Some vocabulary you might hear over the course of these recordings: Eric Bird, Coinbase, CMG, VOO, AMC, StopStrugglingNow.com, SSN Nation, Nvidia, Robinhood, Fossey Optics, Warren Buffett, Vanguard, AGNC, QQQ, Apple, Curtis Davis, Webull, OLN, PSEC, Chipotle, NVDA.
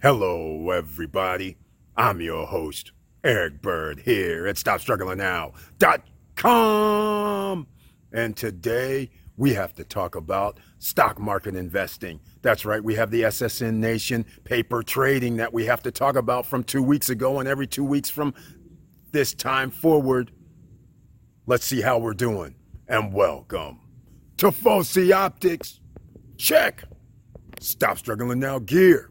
Hello, everybody. I'm your host, Eric Bird, here at StopStrugglingNow.com. And today, we have to talk about stock market investing. That's right, we have the SSN Nation paper trading that we have to talk about from 2 weeks ago and every 2 weeks from this time forward. Let's see how we're doing. And welcome to Fossey Optics. Check. Stop Struggling Now gear.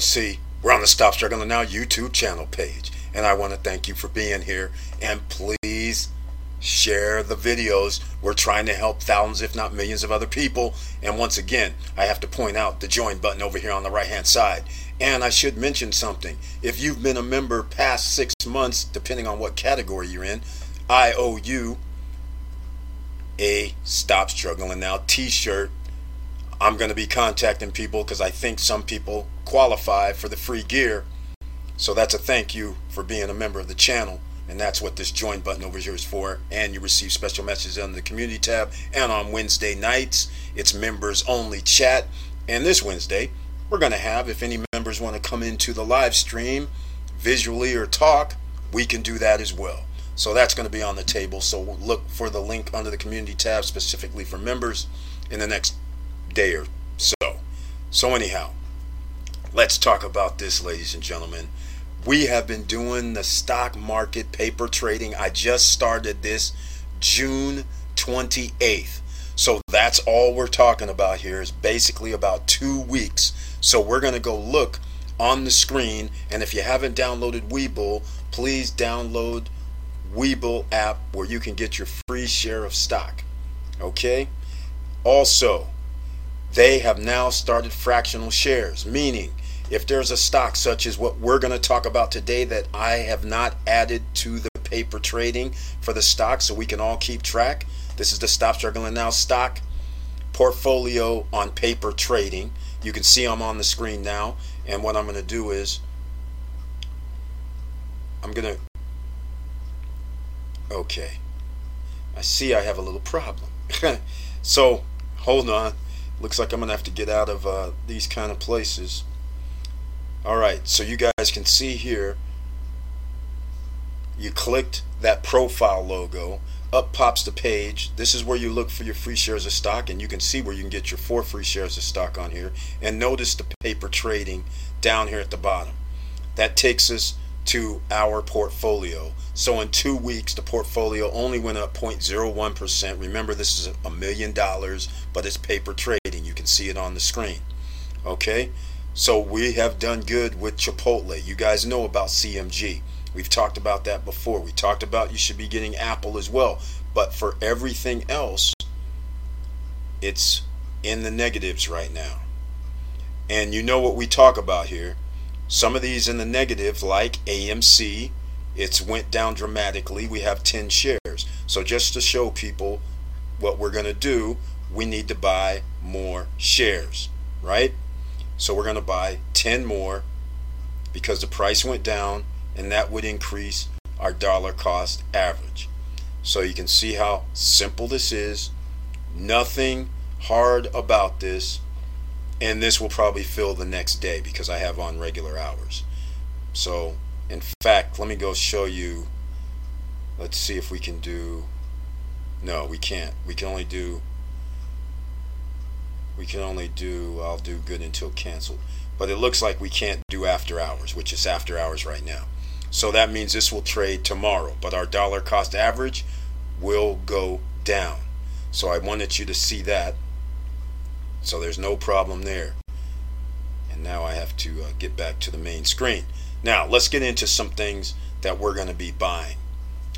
See, we're on the Stop Struggling Now YouTube channel page, and I want to thank you for being here, and please share the videos. We're trying to help thousands, if not millions, of other people. And once again, I have to point out the join button over here on the right hand side. And I should mention something. If you've been a member past 6 months, depending on what category you're in, I owe you a Stop Struggling Now t-shirt. I'm going to be contacting people because I think some people qualify for the free gear. So that's a thank you for being a member of the channel. And that's what this join button over here is for. And you receive special messages on the community tab. And on Wednesday nights, it's members only chat. And this Wednesday, we're going to have, if any members want to come into the live stream visually or talk, we can do that as well. So that's going to be on the table. So look for the link under the community tab specifically for members in the next day or so. So anyhow, let's talk about this, ladies and gentlemen. We have been doing the stock market paper trading. I just started this June 28th. So that's all we're talking about here is basically about 2 weeks. So we're going to go look on the screen. And if you haven't downloaded Webull, please download Webull app where you can get your free share of stock. Okay? Also, they have now started fractional shares, meaning if there's a stock such as what we're going to talk about today that I have not added to the paper trading for the stock so we can all keep track. This is the Stop Struggling Now stock portfolio on paper trading. You can see I'm on the screen now. And what I'm going to do is okay. I see I have a little problem. So hold on. Looks like I'm going to have to get out of these kind of places. All right, so you guys can see here, you clicked that profile logo. Up pops the page. This is where you look for your free shares of stock, and you can see where you can get your 4 free shares of stock on here. And notice the paper trading down here at the bottom. That takes us to our portfolio. So in 2 weeks, the portfolio only went up 0.01%. Remember, this is $1 million, but it's paper trading. You can see it on the screen. Okay, so we have done good with Chipotle. You guys know about CMG. We've talked about that before. We talked about you should be getting Apple as well. But for everything else, it's in the negatives right now. And you know what we talk about here. Some of these in the negative, like AMC, it's went down dramatically. We have 10 shares. So just to show people what we're going to do, we need to buy more shares, right? So we're going to buy 10 more because the price went down, and that would increase our dollar cost average. So you can see how simple this is. Nothing hard about this. And this will probably fill the next day because I have on regular hours. So, in fact, let me go show you. Let's see if we can do. No, we can't. We can only do. I'll do good until canceled. But it looks like we can't do after hours, which is after hours right now. So that means this will trade tomorrow. But our dollar cost average will go down. So I wanted you to see that. So there's no problem there. And now I have to get back to the main screen. Now let's get into some things that we're going to be buying.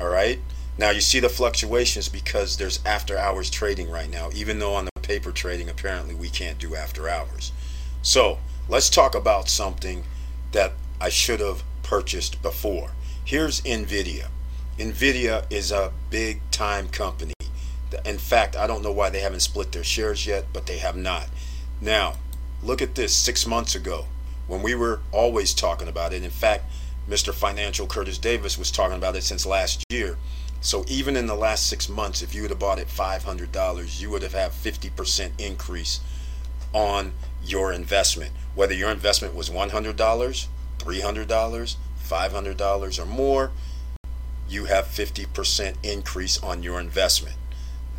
All right. Now you see the fluctuations because there's after hours trading right now, even though on the paper trading apparently we can't do after hours. So let's talk about something that I should have purchased before. Here's Nvidia. Nvidia is a big time company. In fact, I don't know why they haven't split their shares yet, but they have not. Now, look at this. 6 months ago, when we were always talking about it. In fact, Mr. Financial Curtis Davis was talking about it since last year. So even in the last 6 months, if you would have bought at $500, you would have had 50% increase on your investment. Whether your investment was $100, $300, $500 or more, you have 50% increase on your investment.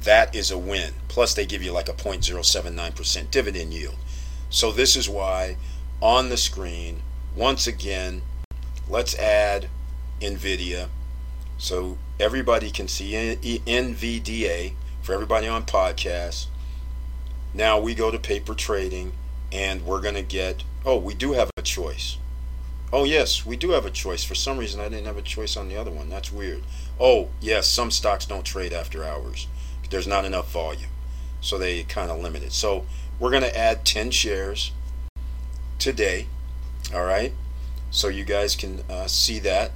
That is a win. Plus they give you like a 0.079% dividend yield. So this is why on the screen, once again, let's add NVIDIA so everybody can see NVDA for everybody on podcasts. Now we go to paper trading and we're going to get, oh, we do have a choice. Oh yes, we do have a choice. For some reason I didn't have a choice on the other one. That's weird. Oh yes, some stocks don't trade after hours. There's not enough volume, so they kind of limit it. So we're going to add 10 shares today, all right, so you guys can see that,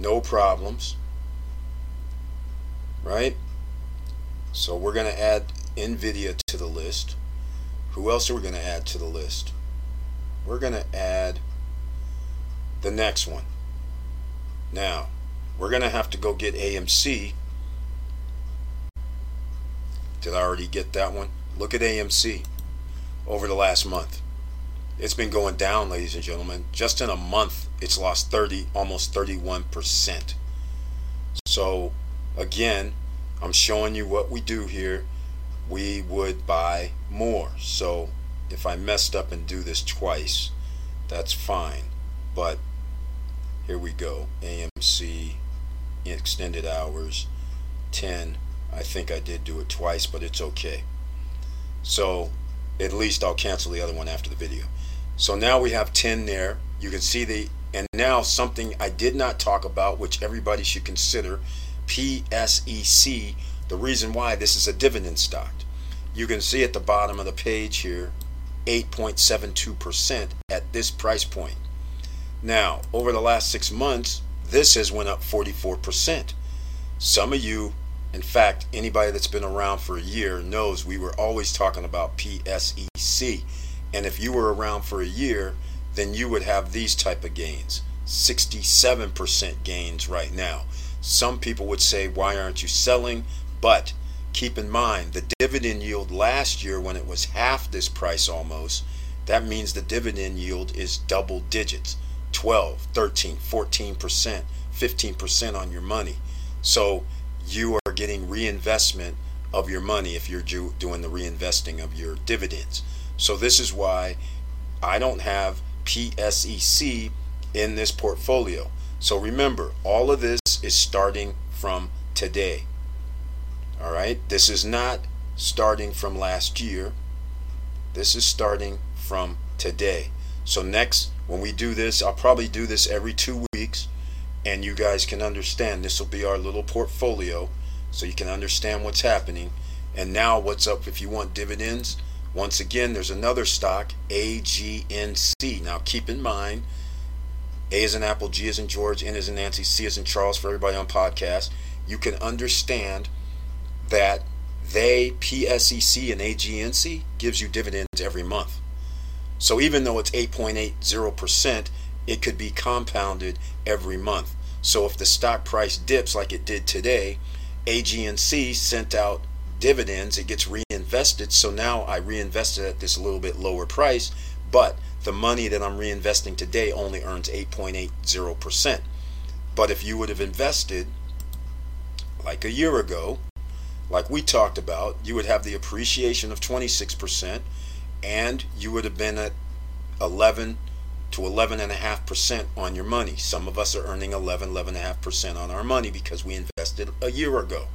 no problems, right? So we're going to add NVIDIA to the list. Who else are we going to add to the list? We're going to add the next one. Now we're going to have to go get AMC. Did I already get that one? Look at AMC over the last month. It's been going down, ladies and gentlemen. Just in a month, it's lost almost 31%. So again, I'm showing you what we do here. We would buy more. So if I messed up and do this twice, that's fine. But here we go. AMC, extended hours, 10. I think I did do it twice, but it's okay. So at least I'll cancel the other one after the video. So now we have 10 there. You can see the, and now something I did not talk about, which everybody should consider, PSEC, the reason why this is a dividend stock. You can see at the bottom of the page here, 8.72% at this price point. Now, over the last 6 months, this has went up 44%. Some of you, in fact, anybody that's been around for a year knows we were always talking about PSEC. And if you were around for a year, then you would have these type of gains, 67% gains right now. Some people would say, why aren't you selling? But keep in mind, the dividend yield last year when it was half this price almost, that means the dividend yield is double digits, 12, 13, 14%, 15% on your money. So you are getting reinvestment of your money if you're doing the reinvesting of your dividends. So this is why I don't have PSEC in this portfolio. So remember, all of this is starting from today. All right, this is not starting from last year. This is starting from today. So next, when we do this, I'll probably do this every 2 weeks. And you guys can understand, this will be our little portfolio so you can understand what's happening. And now what's up if you want dividends? Once again, there's another stock, AGNC. Now keep in mind, A is in Apple, G is in George, N is in Nancy, C is in Charles for everybody on podcast. You can understand that they, PSEC and AGNC, gives you dividends every month. So even though it's 8.80%, it could be compounded every month. So if the stock price dips like it did today, AGNC sent out dividends, it gets reinvested. So now I reinvested at this little bit lower price, but the money that I'm reinvesting today only earns 8.80%. But if you would have invested like a year ago, like we talked about, you would have the appreciation of 26% and you would have been at 11 to 11.5% on your money. Some of us are earning 11.5% on our money because we invested a year ago.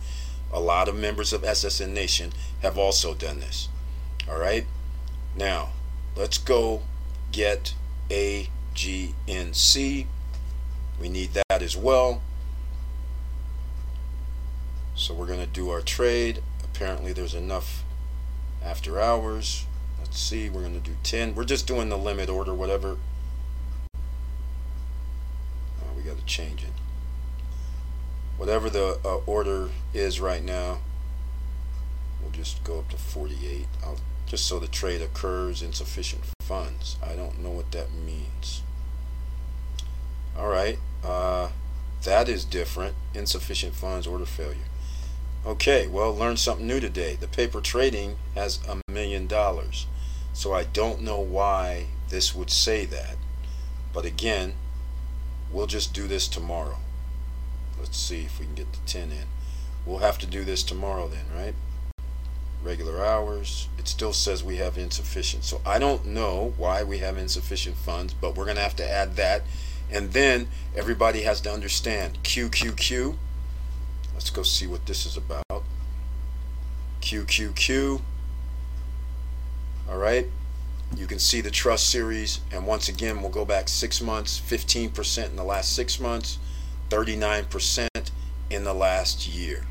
A lot of members of SSN Nation have also done this. All right, now let's go get AGNC. We need that as well. So we're going to do our trade. Apparently there's enough after hours. Let's see, we're going to do 10. We're just doing the limit order, whatever. Oh, we got to change it. Whatever the order is right now, we'll just go up to 48. Just so the trade occurs in sufficient funds. I don't know what that means. All right, that is different. Insufficient funds, order failure. Okay, well, learned something new today. The paper trading has $1 million. So I don't know why this would say that. But again, we'll just do this tomorrow. Let's see if we can get the 10 in. We'll have to do this tomorrow then, right? Regular hours. It still says we have insufficient. So I don't know why we have insufficient funds, but we're going to have to add that. And then everybody has to understand QQQ. Let's go see what this is about. QQQ. All right. You can see the trust series. And once again, we'll go back 6 months, 15% in the last 6 months, 39% in the last year.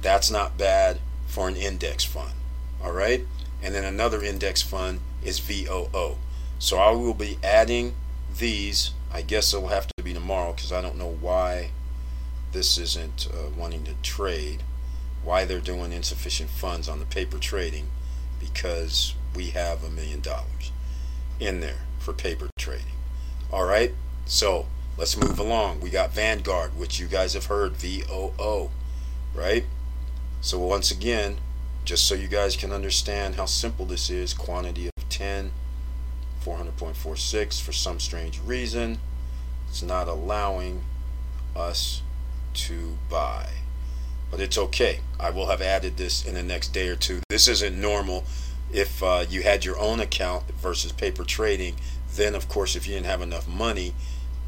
That's not bad for an index fund. All right. And then another index fund is VOO. So I will be adding these. I guess it will have to be tomorrow because I don't know why this isn't wanting to trade, why they're doing insufficient funds on the paper trading, because we have $1 million in there for paper trading. All right, so let's move along. We got Vanguard, which you guys have heard, VOO, right? So once again, just so you guys can understand how simple this is, quantity of 10, 400.46. For some strange reason, it's not allowing us to buy, but it's okay. I will have added this in the next day or two. This isn't normal. If you had your own account versus paper trading, then of course if you didn't have enough money,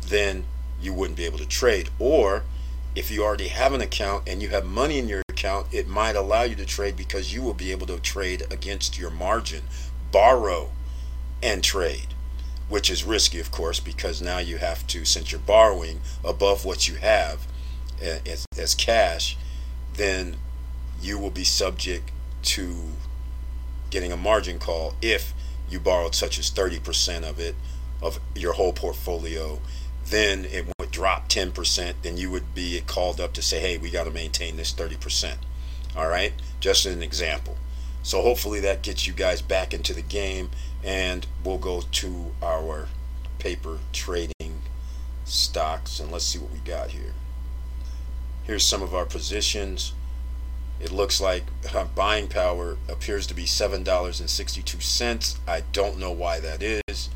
then you wouldn't be able to trade. Or if you already have an account and you have money in your account, it might allow you to trade because you will be able to trade against your margin, borrow and trade, which is risky of course, because now you have to, since you're borrowing above what you have as cash, then you will be subject to getting a margin call if you borrowed such as 30% of it, of your whole portfolio. Then it would drop 10%, then you would be called up to say, hey, we got to maintain this 30%. All right, just an example. So hopefully that gets you guys back into the game, and we'll go to our paper trading stocks and let's see what we got here. Here's some of our positions. It looks like buying power appears to be $7.62. I don't know why that is,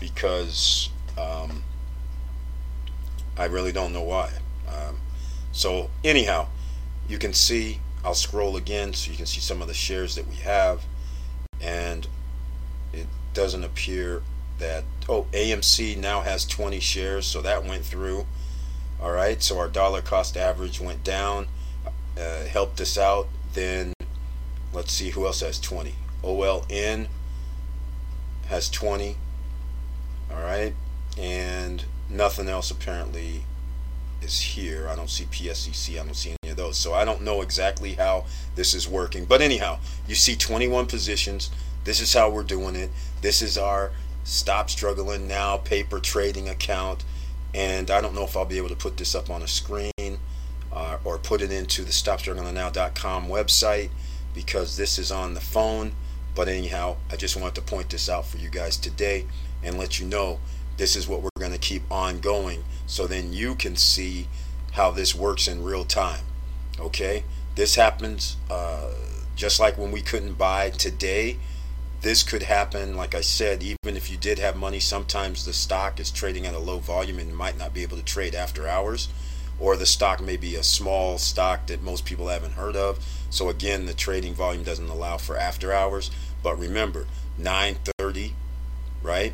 because I really don't know why. So anyhow, you can see, I'll scroll again so you can see some of the shares that we have, and it doesn't appear that, oh, AMC now has 20 shares, so that went through. All right, so our dollar cost average went down, helped us out. Then let's see who else has 20. OLN has 20. All right, and nothing else apparently is here. I don't see PSEC, I don't see any of those. So I don't know exactly how this is working. But anyhow, you see 21 positions. This is how we're doing it. This is our Stop Struggling Now paper trading account. And I don't know if I'll be able to put this up on a screen or put it into the StopStrugglingNow.com website, because this is on the phone. But anyhow, I just wanted to point this out for you guys today and let you know this is what we're going to keep on going, so then you can see how this works in real time. Okay, this happens just like when we couldn't buy today. This could happen, like I said, even if you did have money. Sometimes the stock is trading at a low volume and might not be able to trade after hours, or the stock may be a small stock that most people haven't heard of. So again, the trading volume doesn't allow for after hours. But remember, 9:30, right?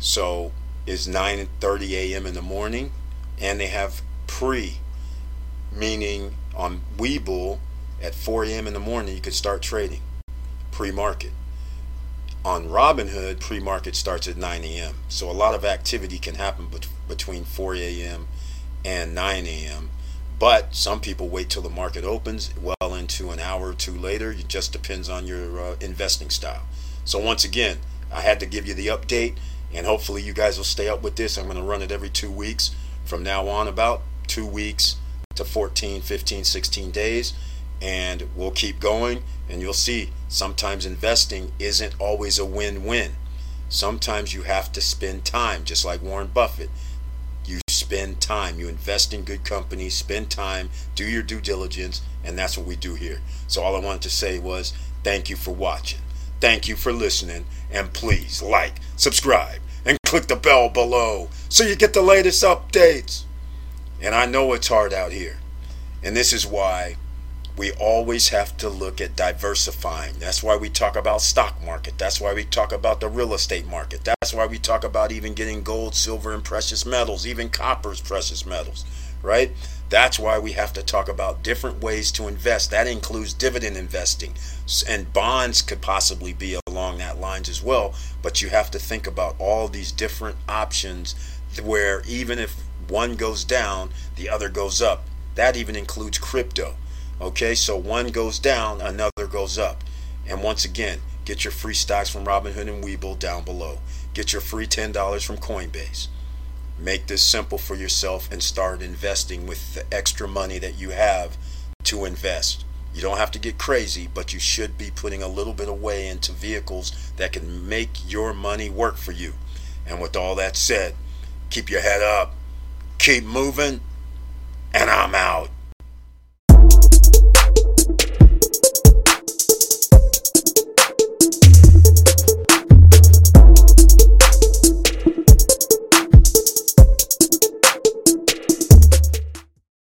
So it's 9:30 a.m. in the morning, and they have pre, meaning on Webull at 4 a.m. in the morning you could start trading. pre-market. On Robinhood, pre-market starts at 9 a.m. So a lot of activity can happen between 4 a.m. and 9 a.m. But some people wait till the market opens well into an hour or two later. It just depends on your investing style. So once again, I had to give you the update, and hopefully you guys will stay up with this. I'm going to run it every 2 weeks from now on, about 2 weeks to 14, 15, 16 days, and we'll keep going, and you'll see sometimes investing isn't always a win-win. Sometimes you have to spend time, just like Warren Buffett. You spend time, you invest in good companies, spend time, do your due diligence, and that's what we do here. So all I wanted to say was thank you for watching. Thank you for listening, and please like, subscribe, and click the bell below so you get the latest updates. And I know it's hard out here, and this is why we always have to look at diversifying. That's why we talk about stock market. That's why we talk about the real estate market. That's why we talk about even getting gold, silver, and precious metals, even copper's precious metals, right? That's why we have to talk about different ways to invest. That includes dividend investing, and bonds could possibly be along that lines as well. But you have to think about all these different options where even if one goes down, the other goes up. That even includes crypto. Okay, so one goes down, another goes up. And once again, get your free stocks from Robinhood and Webull down below. Get your free $10 from Coinbase. Make this simple for yourself and start investing with the extra money that you have to invest. You don't have to get crazy, but you should be putting a little bit away into vehicles that can make your money work for you. And with all that said, keep your head up, keep moving, and I'm out.